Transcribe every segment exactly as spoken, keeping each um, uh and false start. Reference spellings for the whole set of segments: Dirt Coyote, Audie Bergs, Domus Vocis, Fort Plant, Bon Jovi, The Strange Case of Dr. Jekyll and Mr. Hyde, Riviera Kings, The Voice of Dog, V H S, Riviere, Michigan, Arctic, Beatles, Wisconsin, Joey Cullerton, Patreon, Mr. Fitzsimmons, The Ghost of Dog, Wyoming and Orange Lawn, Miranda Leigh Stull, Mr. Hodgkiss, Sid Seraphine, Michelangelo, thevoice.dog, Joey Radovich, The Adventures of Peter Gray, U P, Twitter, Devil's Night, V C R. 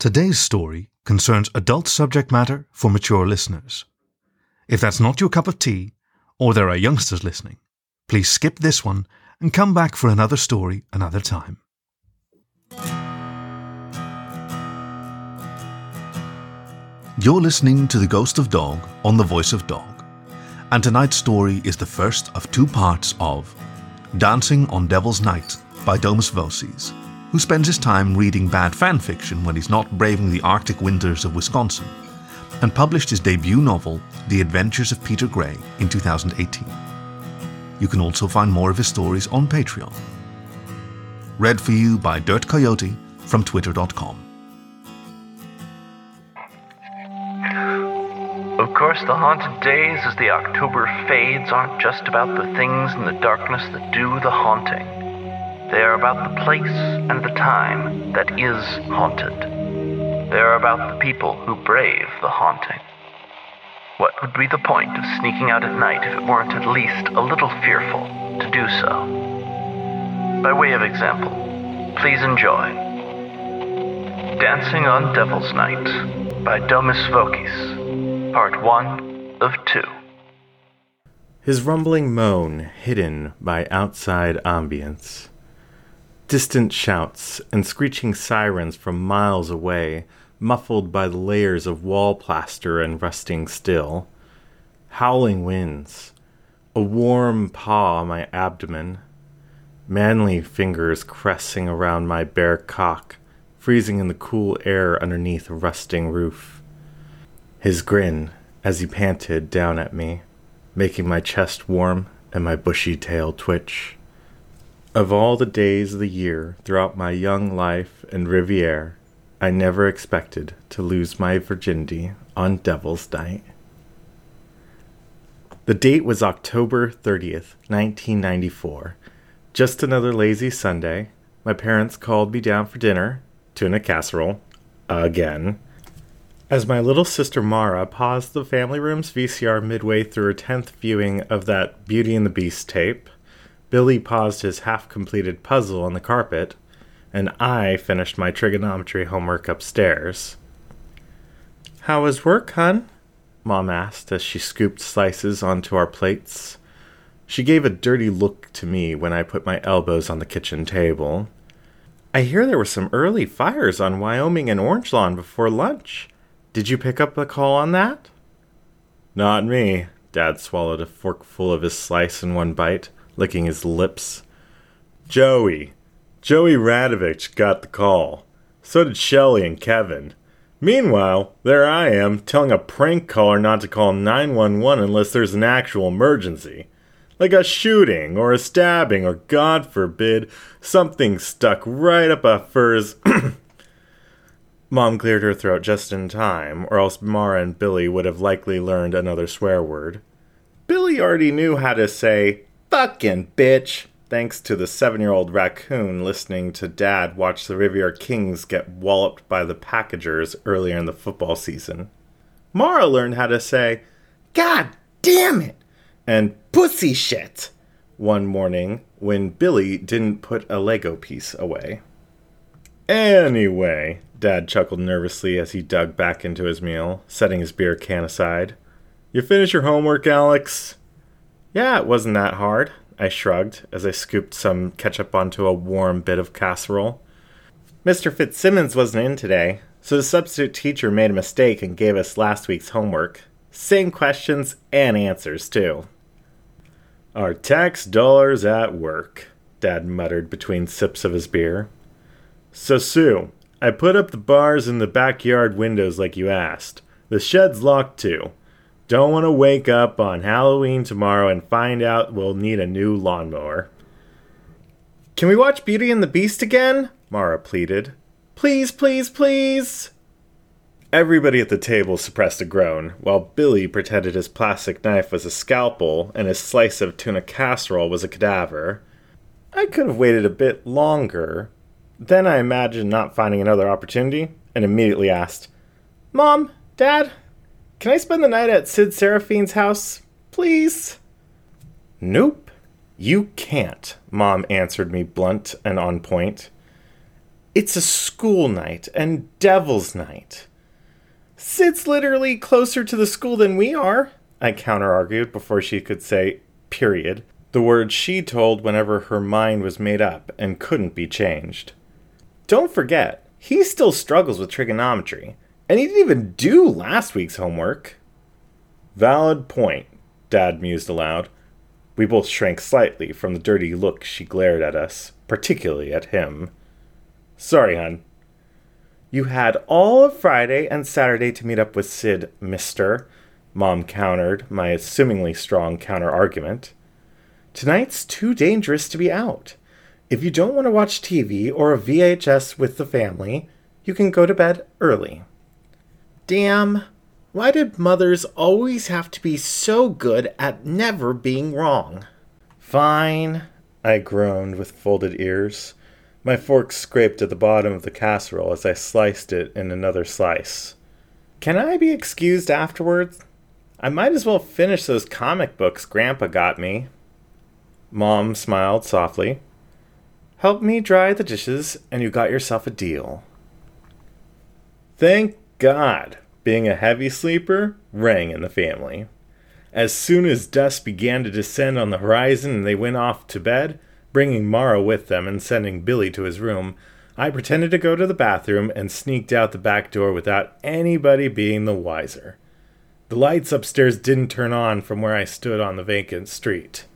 Today's story concerns adult subject matter for mature listeners. If that's not your cup of tea, or there are youngsters listening, please skip this one and come back for another story another time. You're listening to The Ghost of Dog on The Voice of Dog, and tonight's story is the first of two parts of Dancing on Devil's Night by Domus Vocis, who spends his time reading bad fan fiction when he's not braving the Arctic winters of Wisconsin, and published his debut novel, The Adventures of Peter Gray, in two thousand eighteen. You can also find more of his stories on Patreon. Read for you by Dirt Coyote from twitter dot com. Of course, the haunted days as the October fades aren't just about the things in the darkness that do the haunting. They are about the place and the time that is haunted. They are about the people who brave the haunting. What would be the point of sneaking out at night if it weren't at least a little fearful to do so? By way of example, please enjoy Dancing on Devil's Night by Domus Vocis. Part one of two. His rumbling moan hidden by outside ambience. Distant shouts and screeching sirens from miles away, muffled by the layers of wall plaster and rusting steel. Howling winds. A warm paw on my abdomen. Manly fingers caressing around my bare cock, freezing in the cool air underneath a rusting roof. His grin as he panted down at me, making my chest warm and my bushy tail twitch. Of all the days of the year throughout my young life in Riviere, I never expected to lose my virginity on Devil's Night. The date was October thirtieth, nineteen ninety-four. Just another lazy Sunday. My parents called me down for dinner, tuna casserole, again. As my little sister Mara paused the family room's V C R midway through her tenth viewing of that Beauty and the Beast tape, Billy paused his half-completed puzzle on the carpet, and I finished my trigonometry homework upstairs. "How was work, hun?" Mom asked as she scooped slices onto our plates. She gave a dirty look to me when I put my elbows on the kitchen table. "I hear there were some early fires on Wyoming and Orange Lawn before lunch. Did you pick up the call on that?" "Not me." Dad swallowed a forkful of his slice in one bite, licking his lips. Joey. Joey Radovich got the call. So did Shelly and Kevin. Meanwhile, there I am, telling a prank caller not to call nine one one unless there's an actual emergency. Like a shooting, or a stabbing, or God forbid, something stuck right up a fur's... Mom cleared her throat just in time, or else Mara and Billy would have likely learned another swear word. Billy already knew how to say, "Fucking bitch," thanks to the seven-year-old raccoon listening to Dad watch the Riviera Kings get walloped by the Packagers earlier in the football season. Mara learned how to say, "God damn it," and "pussy shit," one morning when Billy didn't put a Lego piece away. "Anyway," Dad chuckled nervously as he dug back into his meal, setting his beer can aside. "You finish your homework, Alex?" "Yeah, it wasn't that hard," I shrugged as I scooped some ketchup onto a warm bit of casserole. "Mister Fitzsimmons wasn't in today, so the substitute teacher made a mistake and gave us last week's homework. Same questions and answers, too." "Our tax dollars at work," Dad muttered between sips of his beer. "So, Sue, I put up the bars in the backyard windows like you asked. The shed's locked too. Don't want to wake up on Halloween tomorrow and find out we'll need a new lawnmower." "Can we watch Beauty and the Beast again?" Mara pleaded. "Please, please, please." Everybody at the table suppressed a groan, while Billy pretended his plastic knife was a scalpel and his slice of tuna casserole was a cadaver. I could have waited a bit longer. Then I imagined not finding another opportunity, and immediately asked, "Mom, Dad, can I spend the night at Sid Seraphine's house, please?" "Nope, you can't," Mom answered me blunt and on point. It's a school night and devil's night. Sid's literally closer to the school than we are, I counter-argued before she could say, period, the word she told whenever her mind was made up and couldn't be changed. Don't forget, he still struggles with trigonometry, and he didn't even do last week's homework. Valid point, Dad mused aloud. We both shrank slightly from the dirty look she glared at us, particularly at him. Sorry, hon. You had all of Friday and Saturday to meet up with Sid, mister, Mom countered my seemingly strong counter-argument. Tonight's too dangerous to be out. If you don't want to watch T V or a V H S with the family, you can go to bed early. Damn, why did mothers always have to be so good at never being wrong? Fine, I groaned with folded ears. My fork scraped at the bottom of the casserole as I sliced it in another slice. Can I be excused afterwards? I might as well finish those comic books Grandpa got me. Mom smiled softly. Help me dry the dishes, and you got yourself a deal. Thank God, being a heavy sleeper rang in the family. As soon as dusk began to descend on the horizon and they went off to bed, bringing Mara with them and sending Billy to his room, I pretended to go to the bathroom and sneaked out the back door without anybody being the wiser. The lights upstairs didn't turn on from where I stood on the vacant street.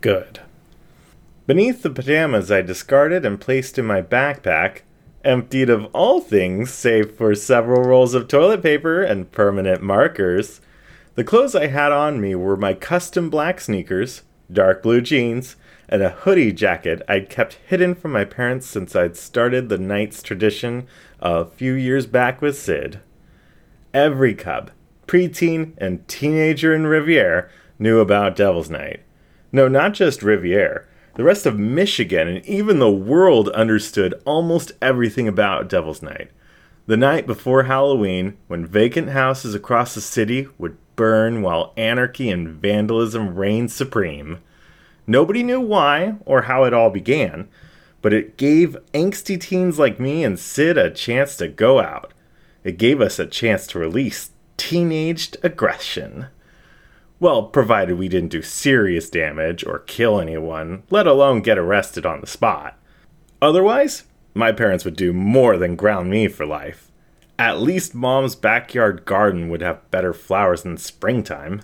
Good. Beneath the pajamas I discarded and placed in my backpack, emptied of all things save for several rolls of toilet paper and permanent markers, the clothes I had on me were my custom black sneakers, dark blue jeans, and a hoodie jacket I'd kept hidden from my parents since I'd started the night's tradition a few years back with Sid. Every cub, preteen, and teenager in Riviere knew about Devil's Night. No, not just Riviere. The rest of Michigan and even the world understood almost everything about Devil's Night. The night before Halloween, when vacant houses across the city would burn while anarchy and vandalism reigned supreme. Nobody knew why or how it all began, but it gave angsty teens like me and Sid a chance to go out. It gave us a chance to release teenaged aggression. Well, provided we didn't do serious damage or kill anyone, let alone get arrested on the spot. Otherwise, my parents would do more than ground me for life. At least Mom's backyard garden would have better flowers in springtime.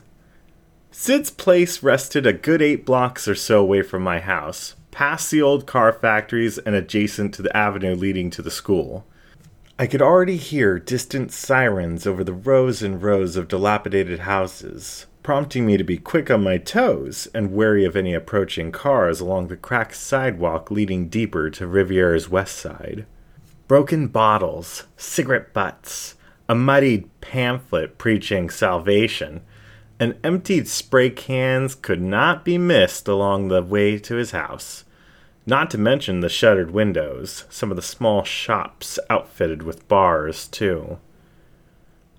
Sid's place rested a good eight blocks or so away from my house, past the old car factories and adjacent to the avenue leading to the school. I could already hear distant sirens over the rows and rows of dilapidated houses, prompting me to be quick on my toes and wary of any approaching cars along the cracked sidewalk leading deeper to Riviera's west side. Broken bottles, cigarette butts, a muddied pamphlet preaching salvation, and emptied spray cans could not be missed along the way to his house, not to mention the shuttered windows, some of the small shops outfitted with bars, too.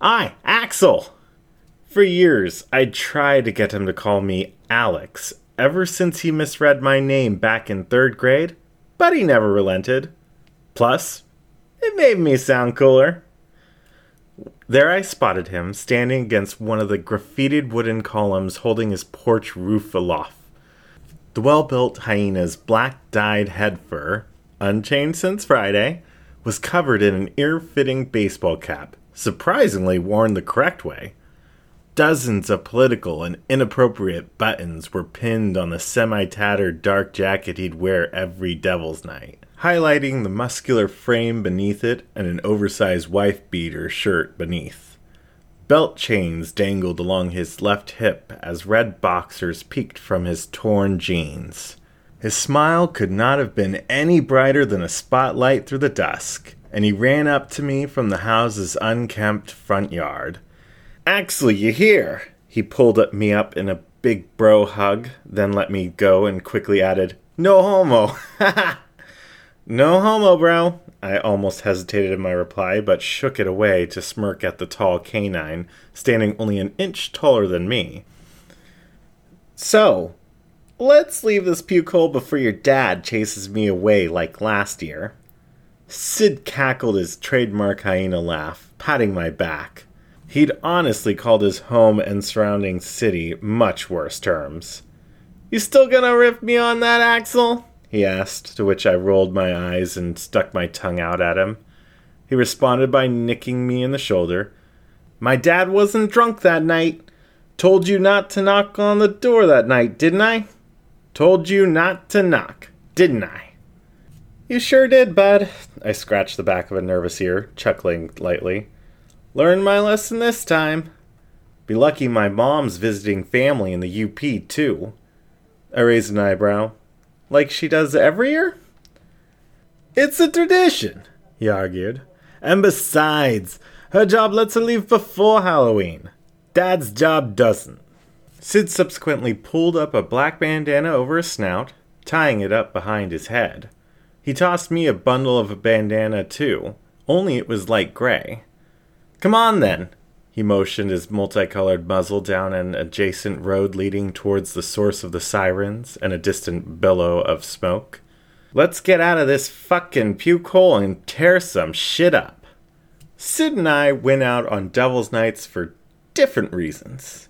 I, Axel! For years, I tried to get him to call me Alex, ever since he misread my name back in third grade, but he never relented. Plus, it made me sound cooler. There I spotted him, standing against one of the graffitied wooden columns holding his porch roof aloft. The well-built hyena's black-dyed head fur, unchained since Friday, was covered in an ear-fitting baseball cap, surprisingly worn the correct way. Dozens of political and inappropriate buttons were pinned on the semi-tattered dark jacket he'd wear every Devil's Night, highlighting the muscular frame beneath it and an oversized wife-beater shirt beneath. Belt chains dangled along his left hip as red boxers peeked from his torn jeans. His smile could not have been any brighter than a spotlight through the dusk, and he ran up to me from the house's unkempt front yard. Axel, you here? He pulled me up in a big bro hug, then let me go and quickly added, No homo, ha ha! No homo, bro. I almost hesitated in my reply, but shook it away to smirk at the tall canine, standing only an inch taller than me. So, let's leave this puke hole before your dad chases me away like last year. Sid cackled his trademark hyena laugh, patting my back. He'd honestly called his home and surrounding city much worse terms. "You still gonna riff me on that, Axel?" he asked, to which I rolled my eyes and stuck my tongue out at him. He responded by nicking me in the shoulder. "My dad wasn't drunk that night. Told you not to knock on the door that night, didn't I? Told you not to knock, didn't I?" "You sure did, bud." I scratched the back of a nervous ear, chuckling lightly. "Learned my lesson this time. Be lucky my mom's visiting family in the U P, too." I raised an eyebrow. "Like she does every year?" "It's a tradition," he argued. "And besides, her job lets her leave before Halloween. Dad's job doesn't." Sid subsequently pulled up a black bandana over his snout, tying it up behind his head. He tossed me a bundle of a bandana, too, only it was light gray. "Come on, then." He motioned his multicolored muzzle down an adjacent road leading towards the source of the sirens and a distant billow of smoke. "Let's get out of this fucking puke hole and tear some shit up." Sid and I went out on Devil's Nights for different reasons.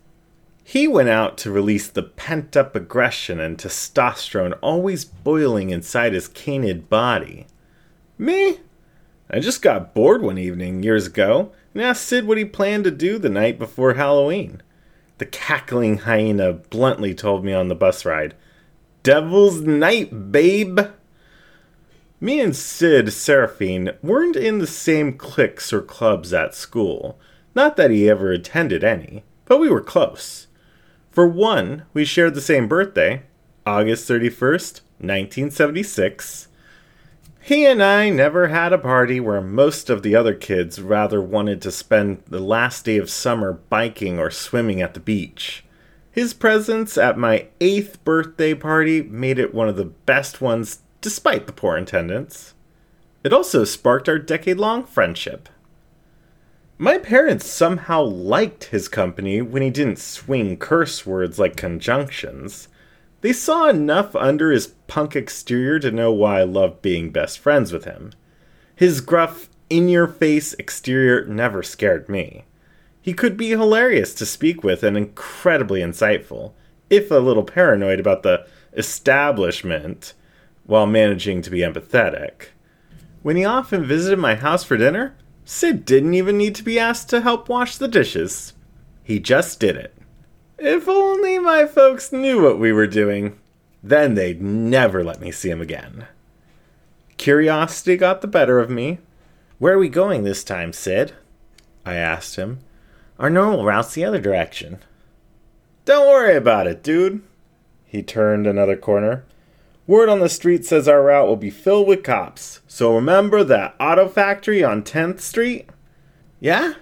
He went out to release the pent-up aggression and testosterone always boiling inside his canid body. Me? I just got bored one evening years ago and asked Sid what he planned to do the night before Halloween. The cackling hyena bluntly told me on the bus ride, "Devil's Night, babe!" Me and Sid Seraphine weren't in the same cliques or clubs at school. Not that he ever attended any, but we were close. For one, we shared the same birthday, August thirty-first, nineteen seventy-six. He and I never had a party where most of the other kids rather wanted to spend the last day of summer biking or swimming at the beach. His presence at my eighth birthday party made it one of the best ones, despite the poor attendance. It also sparked our decade-long friendship. My parents somehow liked his company when he didn't swing curse words like conjunctions. They saw enough under his punk exterior to know why I loved being best friends with him. His gruff, in-your-face exterior never scared me. He could be hilarious to speak with and incredibly insightful, if a little paranoid about the establishment, while managing to be empathetic. When he often visited my house for dinner, Sid didn't even need to be asked to help wash the dishes. He just did it. If only my folks knew what we were doing, then they'd never let me see him again. Curiosity got the better of me. "Where are we going this time, Sid?" I asked him. "Our normal route's the other direction." "Don't worry about it, dude." He turned another corner. "Word on the street says our route will be filled with cops, so remember that auto factory on tenth street? "Yeah?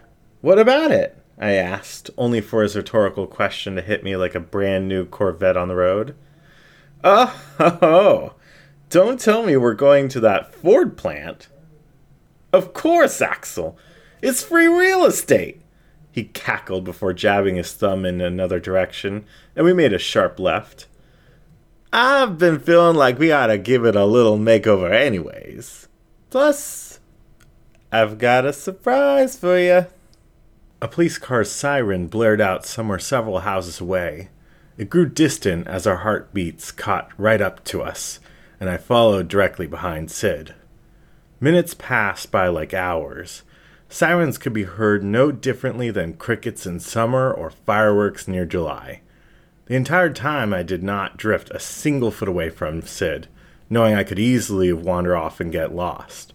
What about it?" I asked, only for his rhetorical question to hit me like a brand new Corvette on the road. "Oh, ho, ho. Don't tell me we're going to that Ford plant." "Of course, Axel. It's free real estate." He cackled before jabbing his thumb in another direction, and we made a sharp left. "I've been feeling like we ought to give it a little makeover anyways. Plus, I've got a surprise for you." A police car's siren blared out somewhere several houses away. It grew distant as our heartbeats caught right up to us, and I followed directly behind Sid. Minutes passed by like hours. Sirens could be heard no differently than crickets in summer or fireworks near July. The entire time I did not drift a single foot away from Sid, knowing I could easily wander off and get lost.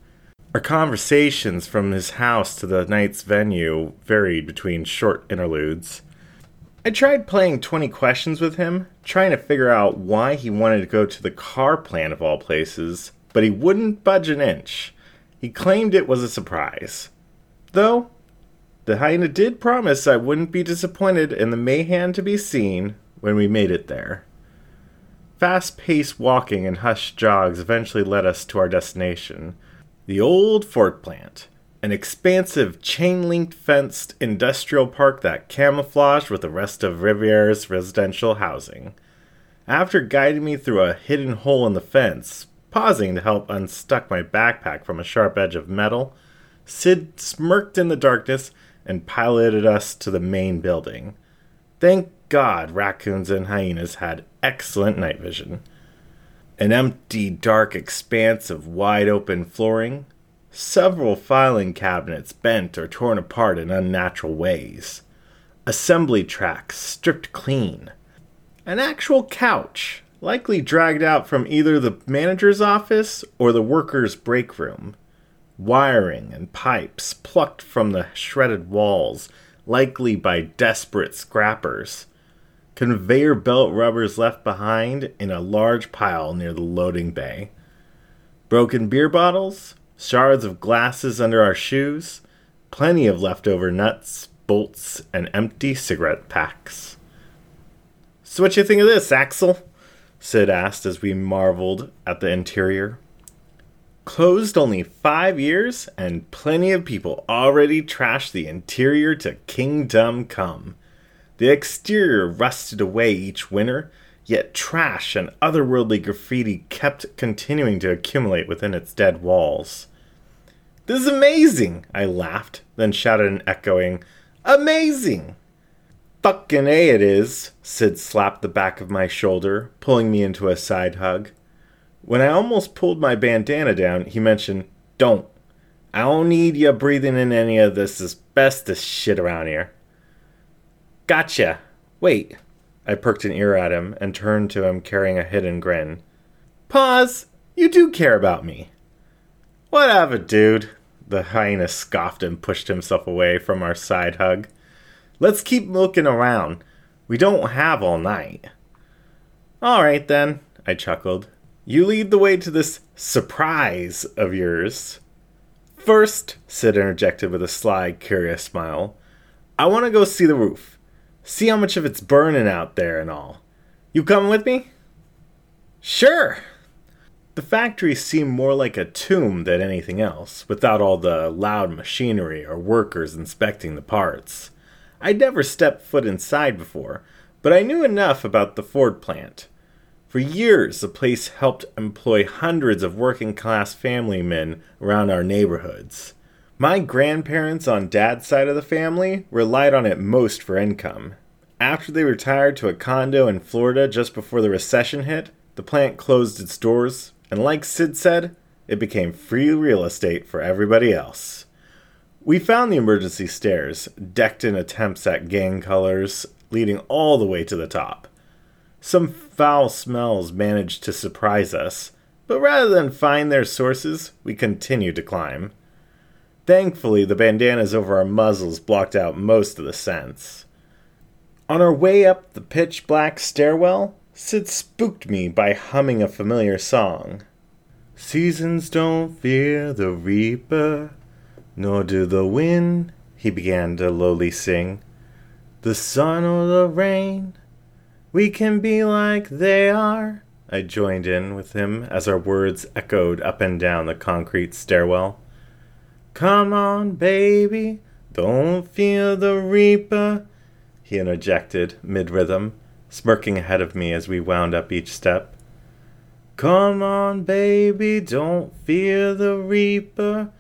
Our conversations from his house to the night's venue varied between short interludes. I tried playing twenty questions with him, trying to figure out why he wanted to go to the car plant of all places, but he wouldn't budge an inch. He claimed it was a surprise. Though, the hyena did promise I wouldn't be disappointed in the mayhem to be seen when we made it there. Fast-paced walking and hushed jogs eventually led us to our destination. The old Fort Plant, an expansive chain-linked fenced industrial park that camouflaged with the rest of Riviere's residential housing. After guiding me through a hidden hole in the fence, Pausing to help unstuck my backpack from a sharp edge of metal, Sid smirked in the darkness and piloted us to the main building. Thank God raccoons and hyenas had excellent night vision. An empty, dark expanse of wide-open flooring, several filing cabinets bent or torn apart in unnatural ways, assembly tracks stripped clean, an actual couch, likely dragged out from either the manager's office or the workers' break room. Wiring and pipes plucked from the shredded walls, likely by desperate scrappers. Conveyor belt rubbers left behind in a large pile near the loading bay. Broken beer bottles, shards of glasses under our shoes, plenty of leftover nuts, bolts, and empty cigarette packs. So what you think of this, Axel? Sid asked as we marveled at the interior. Closed only five years, and plenty of people already trashed the interior to kingdom come. The exterior rusted away each winter, yet trash and otherworldly graffiti kept continuing to accumulate within its dead walls. This is amazing, I laughed, then shouted an echoing, amazing! Fucking A it is, Sid slapped the back of my shoulder, pulling me into a side hug. When I almost pulled my bandana down, he mentioned, don't. I don't need you breathing in any of this asbestos shit around here. Gotcha. Wait. I perked an ear at him and turned to him carrying a hidden grin. Pause. You do care about me. Whatever, dude. The hyena scoffed and pushed himself away from our side hug. Let's keep looking around. We don't have all night. All right, then, I chuckled. You lead the way to this surprise of yours. First, Sid interjected with a sly, curious smile, I want to go see the roof. See how much of it's burning out there and all. You coming with me? Sure. The factory seemed more like a tomb than anything else, without all the loud machinery or workers inspecting the parts. I'd never stepped foot inside before, but I knew enough about the Ford plant. For years, the place helped employ hundreds of working-class family men around our neighborhoods. My grandparents on Dad's side of the family relied on it most for income. After they retired to a condo in Florida just before the recession hit, the plant closed its doors, and like Sid said, it became free real estate for everybody else. We found the emergency stairs, decked in attempts at gang colors, leading all the way to the top. Some foul smells managed to surprise us, but rather than find their sources, we continued to climb. Thankfully, the bandanas over our muzzles blocked out most of the scents. On our way up the pitch-black stairwell, Sid spooked me by humming a familiar song. Seasons don't fear the reaper, nor do the wind, he began to lowly sing. The sun or the rain, we can be like they are, I joined in with him as our words echoed up and down the concrete stairwell. Come on, baby, don't fear the reaper, he interjected mid-rhythm, smirking ahead of me as we wound up each step. Come on, baby, don't fear the reaper,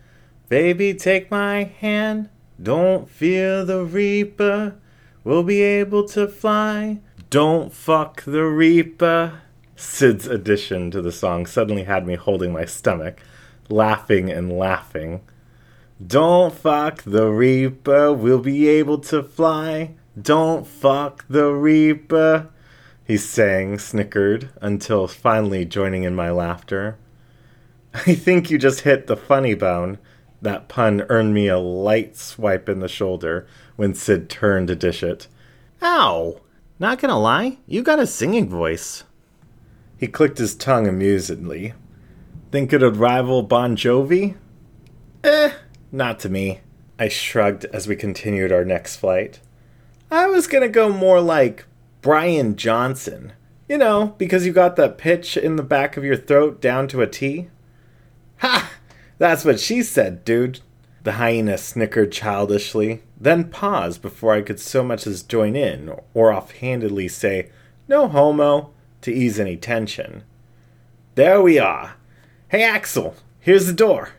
baby, take my hand, don't fear the reaper, we'll be able to fly, don't fuck the reaper. Sid's addition to the song suddenly had me holding my stomach, laughing and laughing. Don't fuck the reaper, we'll be able to fly, don't fuck the reaper, he sang, snickered, until finally joining in my laughter. I think you just hit the funny bone. That pun earned me a light swipe in the shoulder when Sid turned to dish it. Ow! Not gonna lie, you got a singing voice. He clicked his tongue amusedly. Think it'd rival Bon Jovi? Eh, not to me. I shrugged as we continued our next flight. I was gonna go more like Brian Johnson. You know, because you got that pitch in the back of your throat down to a T. Ha! That's what she said, dude. The hyena snickered childishly, then paused before I could so much as join in or offhandedly say, no homo, to ease any tension. There we are. Hey, Axel, here's the door.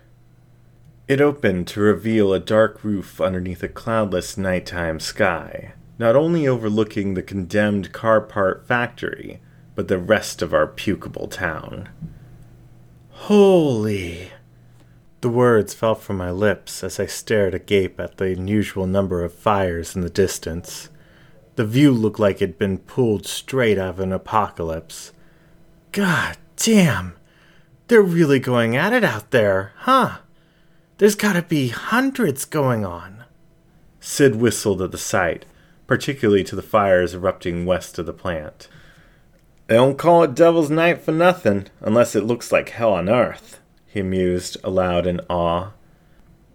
It opened to reveal a dark roof underneath a cloudless nighttime sky, not only overlooking the condemned car part factory, but the rest of our pukable town. Holy! The words fell from my lips as I stared agape at the unusual number of fires in the distance. The view looked like it'd been pulled straight out of an apocalypse. God damn! They're really going at it out there, huh? There's gotta be hundreds going on. Sid whistled at the sight, particularly to the fires erupting west of the plant. They don't call it Devil's Night for nothing, unless it looks like hell on earth, he mused aloud in awe.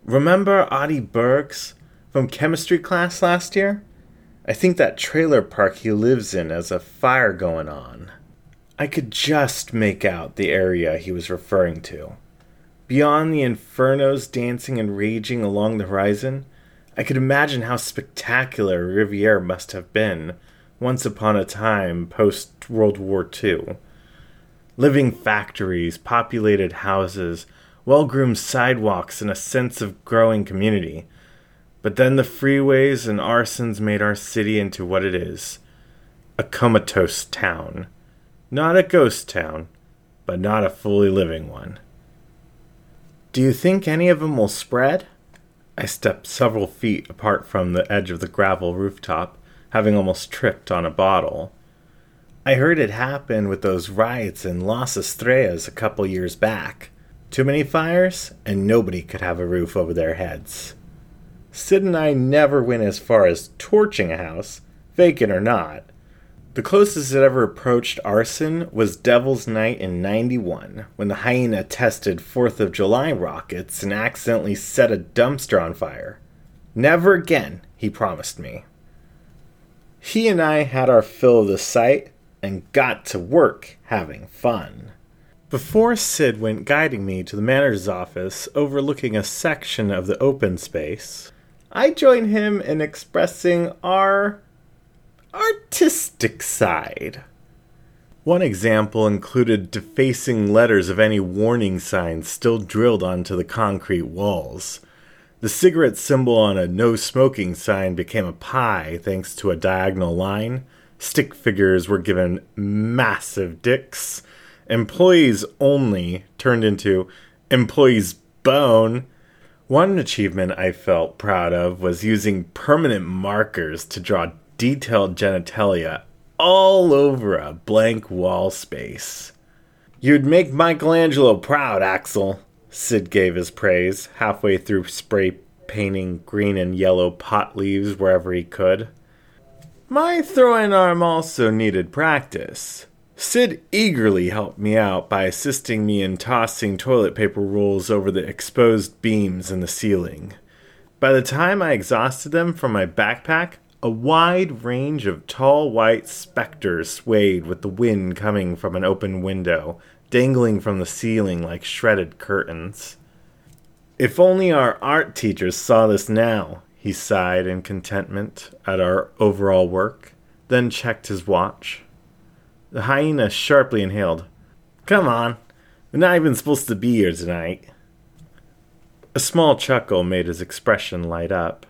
Remember Audie Bergs from chemistry class last year? I think that trailer park he lives in has a fire going on. I could just make out the area he was referring to. Beyond the infernos dancing and raging along the horizon, I could imagine how spectacular Riviere must have been once upon a time post-World War Two. Living factories, populated houses, well-groomed sidewalks, and a sense of growing community. But then the freeways and arsons made our city into what it is. A comatose town. Not a ghost town, but not a fully living one. Do you think any of them will spread? I stepped several feet apart from the edge of the gravel rooftop, having almost tripped on a bottle. I heard it happen with those riots in Las Estrellas a couple years back. Too many fires, and nobody could have a roof over their heads. Sid and I never went as far as torching a house, vacant or not. The closest it ever approached arson was Devil's Night in ninety-one, when the hyena tested fourth of July rockets and accidentally set a dumpster on fire. Never again, he promised me. He and I had our fill of the sight and got to work having fun. Before Sid went guiding me to the manager's office overlooking a section of the open space, I joined him in expressing our artistic side. One example included defacing letters of any warning signs still drilled onto the concrete walls. The cigarette symbol on a no smoking sign became a pie thanks to a diagonal line. Stick figures were given massive dicks. Employees only turned into employees bone. One achievement I felt proud of was using permanent markers to draw detailed genitalia all over a blank wall space. You'd make Michelangelo proud, Axel, Sid gave his praise, halfway through spray painting green and yellow pot leaves wherever he could. My throwing arm also needed practice. Sid eagerly helped me out by assisting me in tossing toilet paper rolls over the exposed beams in the ceiling. By the time I exhausted them from my backpack, a wide range of tall white specters swayed with the wind coming from an open window, dangling from the ceiling like shredded curtains. If only our art teachers saw this now, he sighed in contentment at our overall work, then checked his watch. The hyena sharply inhaled. Come on, we're not even supposed to be here tonight. A small chuckle made his expression light up.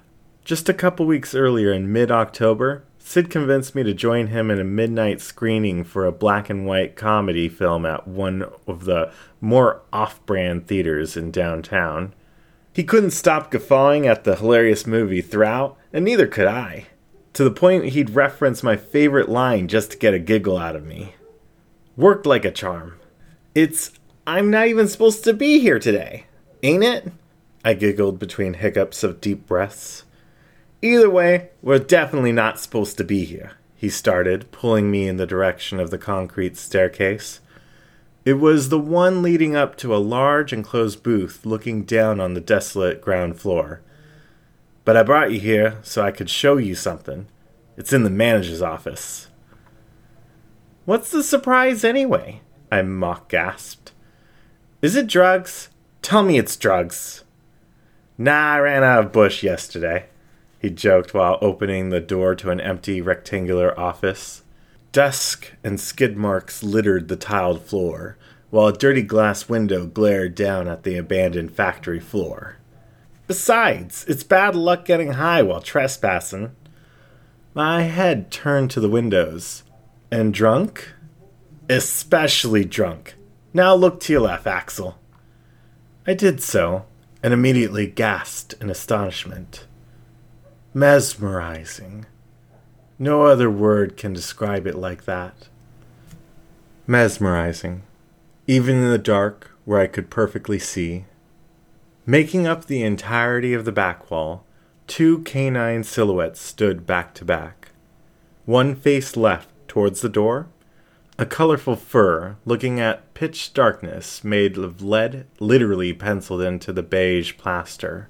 Just a couple weeks earlier in mid-October, Sid convinced me to join him in a midnight screening for a black and white comedy film at one of the more off-brand theaters in downtown. He couldn't stop guffawing at the hilarious movie throughout, and neither could I, to the point he'd reference my favorite line just to get a giggle out of me. Worked like a charm. It's, I'm not even supposed to be here today, ain't it? I giggled between hiccups of deep breaths. Either way, we're definitely not supposed to be here, he started, pulling me in the direction of the concrete staircase. It was the one leading up to a large enclosed booth looking down on the desolate ground floor. But I brought you here so I could show you something. It's in the manager's office. What's the surprise anyway? I mock gasped. Is it drugs? Tell me it's drugs. Nah, I ran out of bush yesterday, he joked while opening the door to an empty rectangular office. Dust and skid marks littered the tiled floor, while a dirty glass window glared down at the abandoned factory floor. Besides, it's bad luck getting high while trespassing. My head turned to the windows. And drunk? Especially drunk. Now look to your left, Axel. I did so, and immediately gasped in astonishment. Mesmerizing. No other word can describe it like that. Mesmerizing. Even in the dark, where I could perfectly see. Making up the entirety of the back wall, two canine silhouettes stood back to back. One face left towards the door, a colorful fur looking at pitch darkness made of lead literally penciled into the beige plaster.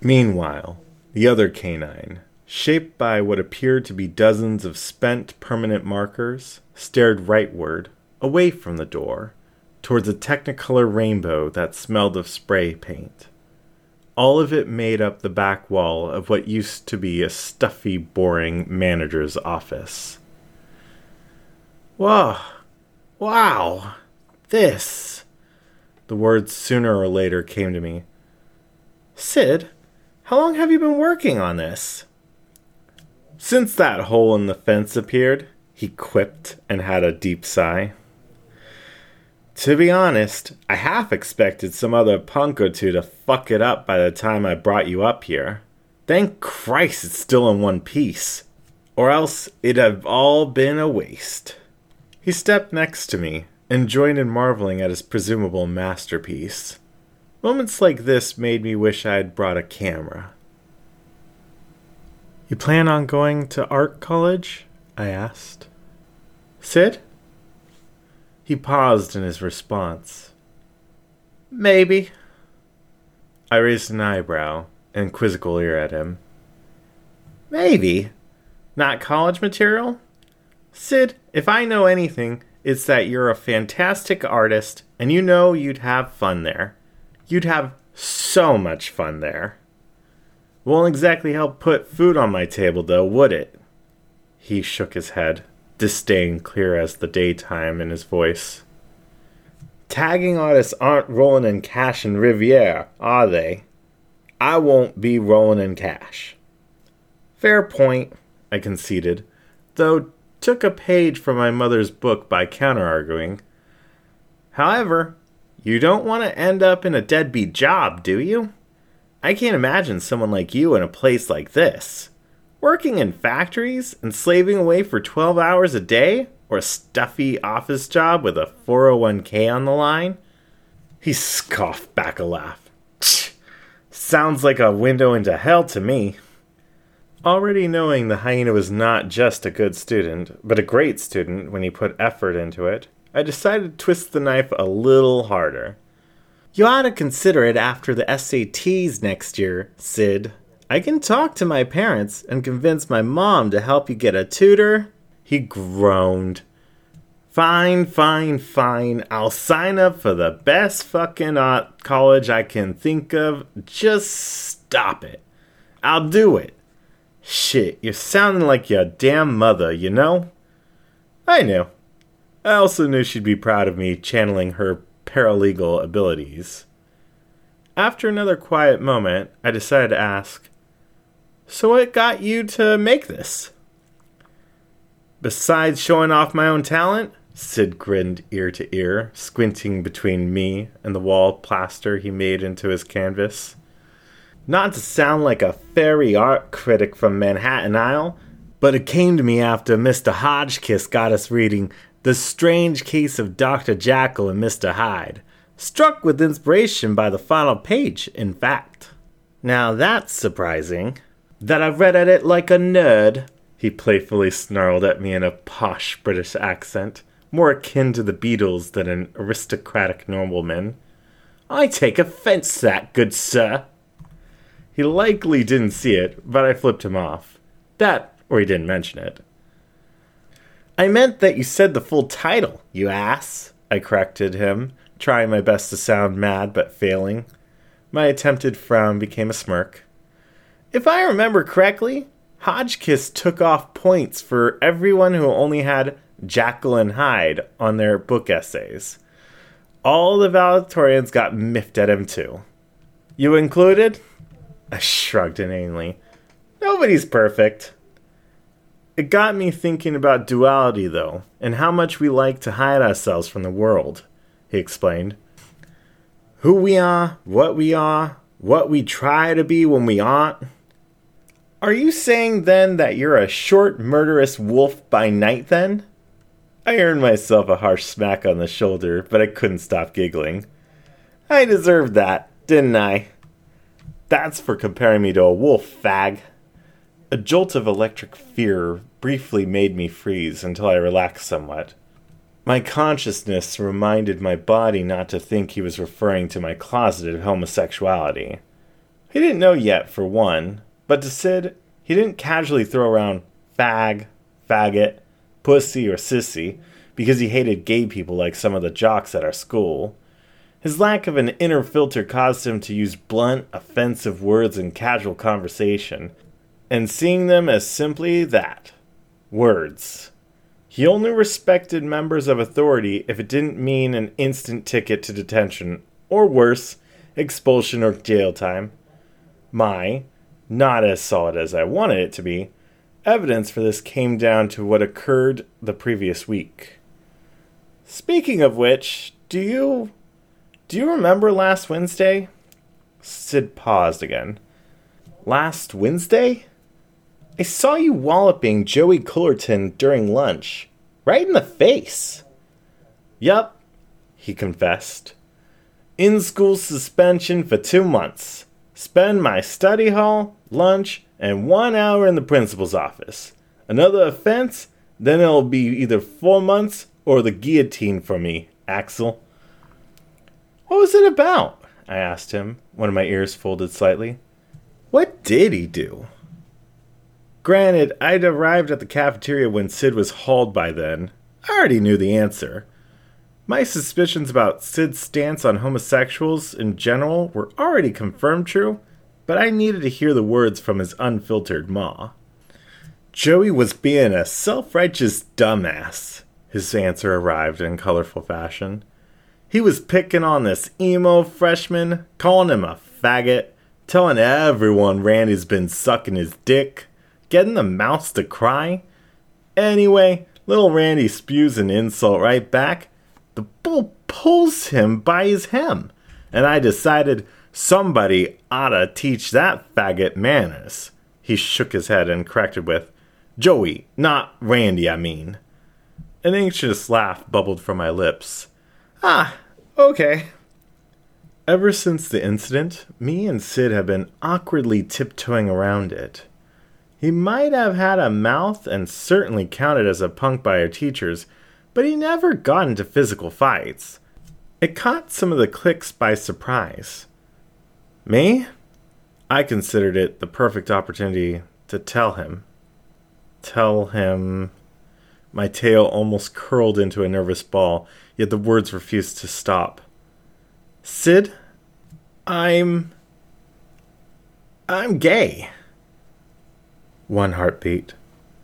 Meanwhile, the other canine, shaped by what appeared to be dozens of spent permanent markers, stared rightward, away from the door, towards a technicolor rainbow that smelled of spray paint. All of it made up the back wall of what used to be a stuffy, boring manager's office. Whoa! Wow! This! The words sooner or later came to me. Sid, how long have you been working on this? Since that hole in the fence appeared, he quipped and had a deep sigh. To be honest, I half expected some other punk or two to fuck it up by the time I brought you up here. Thank Christ it's still in one piece, or else it'd have all been a waste. He stepped next to me and joined in marveling at his presumable masterpiece. Moments like this made me wish I had brought a camera. You plan on going to art college? I asked. Sid? He paused in his response. Maybe. I raised an eyebrow and quizzical ear at him. Maybe. Not college material? Sid, if I know anything, it's that you're a fantastic artist, and you know you'd have fun there. You'd have so much fun there. Won't exactly help put food on my table, though, would it? He shook his head, disdain clear as the daytime in his voice. Tagging artists aren't rolling in cash in Riviere, are they? I won't be rolling in cash. Fair point, I conceded, though took a page from my mother's book by counter-arguing. However, you don't want to end up in a deadbeat job, do you? I can't imagine someone like you in a place like this. Working in factories and slaving away for twelve hours a day, or a stuffy office job with a four oh one k on the line? He scoffed back a laugh. Sounds like a window into hell to me. Already knowing the hyena was not just a good student, but a great student when he put effort into it, I decided to twist the knife a little harder. You ought to consider it after the S A Ts next year, Sid. I can talk to my parents and convince my mom to help you get a tutor. He groaned. Fine, fine, fine. I'll sign up for the best fucking art college I can think of. Just stop it. I'll do it. Shit, you're sounding like your damn mother, you know? I knew. I also knew she'd be proud of me channeling her paralegal abilities. After another quiet moment, I decided to ask, so what got you to make this? Besides showing off my own talent, Sid grinned ear to ear, squinting between me and the wall plaster he made into his canvas. Not to sound like a fairy art critic from Manhattan Isle, but it came to me after Mister Hodgkiss got us reading The Strange Case of Doctor Jekyll and Mister Hyde, struck with inspiration by the final page, in fact. Now that's surprising, that I've read at it like a nerd, he playfully snarled at me in a posh British accent, more akin to the Beatles than an aristocratic nobleman. I take offense to that, good sir. He likely didn't see it, but I flipped him off. That, or he didn't mention it. I meant that you said the full title, you ass, I corrected him, trying my best to sound mad but failing. My attempted frown became a smirk. If I remember correctly, Hodgkiss took off points for everyone who only had Jekyll and Hyde on their book essays. All the valedictorians got miffed at him, too. You included? I shrugged inanely. Nobody's perfect. It got me thinking about duality, though, and how much we like to hide ourselves from the world, he explained. Who we are, what we are, what we try to be when we aren't. Are you saying, then, that you're a short, murderous wolf by night, then? I earned myself a harsh smack on the shoulder, but I couldn't stop giggling. I deserved that, didn't I? That's for comparing me to a wolf, fag. A jolt of electric fear briefly made me freeze until I relaxed somewhat. My consciousness reminded my body not to think he was referring to my closeted homosexuality. He didn't know yet, for one, but to Sid, he didn't casually throw around fag, faggot, pussy, or sissy because he hated gay people like some of the jocks at our school. His lack of an inner filter caused him to use blunt, offensive words in casual conversation, and seeing them as simply that, words. He only respected members of authority if it didn't mean an instant ticket to detention, or worse, expulsion or jail time. My, not as solid as I wanted it to be, evidence for this came down to what occurred the previous week. Speaking of which, do you... do you remember last Wednesday? Sid paused again. Last Wednesday? I saw you walloping Joey Cullerton during lunch. Right in the face. Yep, he confessed. In-school suspension for two months. Spend my study hall, lunch, and one hour in the principal's office. Another offense, then it'll be either four months or the guillotine for me, Axel. What was it about? I asked him, one of my ears folded slightly. What did he do? Granted, I'd arrived at the cafeteria when Sid was hauled by then. I already knew the answer. My suspicions about Sid's stance on homosexuals in general were already confirmed true, but I needed to hear the words from his unfiltered maw. Joey was being a self-righteous dumbass, his answer arrived in colorful fashion. He was picking on this emo freshman, calling him a faggot, telling everyone Randy's been sucking his dick, getting the mouse to cry. Anyway, little Randy spews an insult right back. The bull pulls him by his hem, and I decided somebody oughta teach that faggot manners. He shook his head and corrected with, Joey, not Randy, I mean. An anxious laugh bubbled from my lips. Ah, okay. Ever since the incident, me and Sid have been awkwardly tiptoeing around it. He might have had a mouth and certainly counted as a punk by our teachers, but he never got into physical fights. It caught some of the cliques by surprise. Me? I considered it the perfect opportunity to tell him. Tell him... My tail almost curled into a nervous ball, yet the words refused to stop. Sid, I'm... I'm gay. One heartbeat.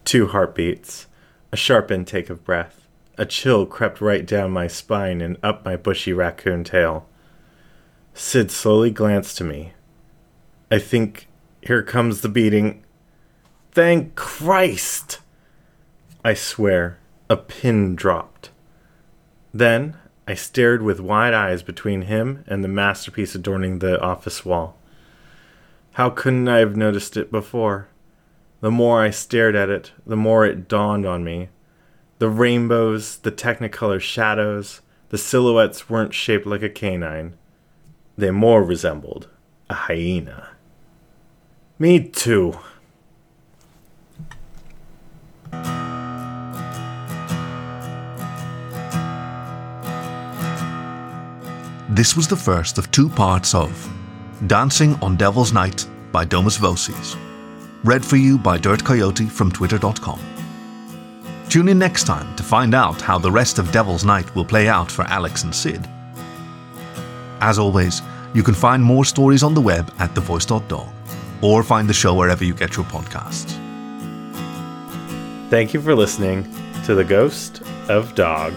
Two heartbeats. A sharp intake of breath. A chill crept right down my spine and up my bushy raccoon tail. Sid slowly glanced to me. I think here comes the beating. Thank Christ! I swear, a pin dropped. Then I stared with wide eyes between him and the masterpiece adorning the office wall. How couldn't I have noticed it before? The more I stared at it, the more it dawned on me. The rainbows, the technicolor shadows, the silhouettes weren't shaped like a canine. They more resembled a hyena. Me too. This was the first of two parts of Dancing on Devil's Night by Domus Vocis, read for you by Dirt Coyote from twitter dot com. Tune in next time to find out how the rest of Devil's Night will play out for Alex and Sid. As always, you can find more stories on the web at the voice dot dog, or find the show wherever you get your podcasts. Thank you for listening to The Ghost of Dog.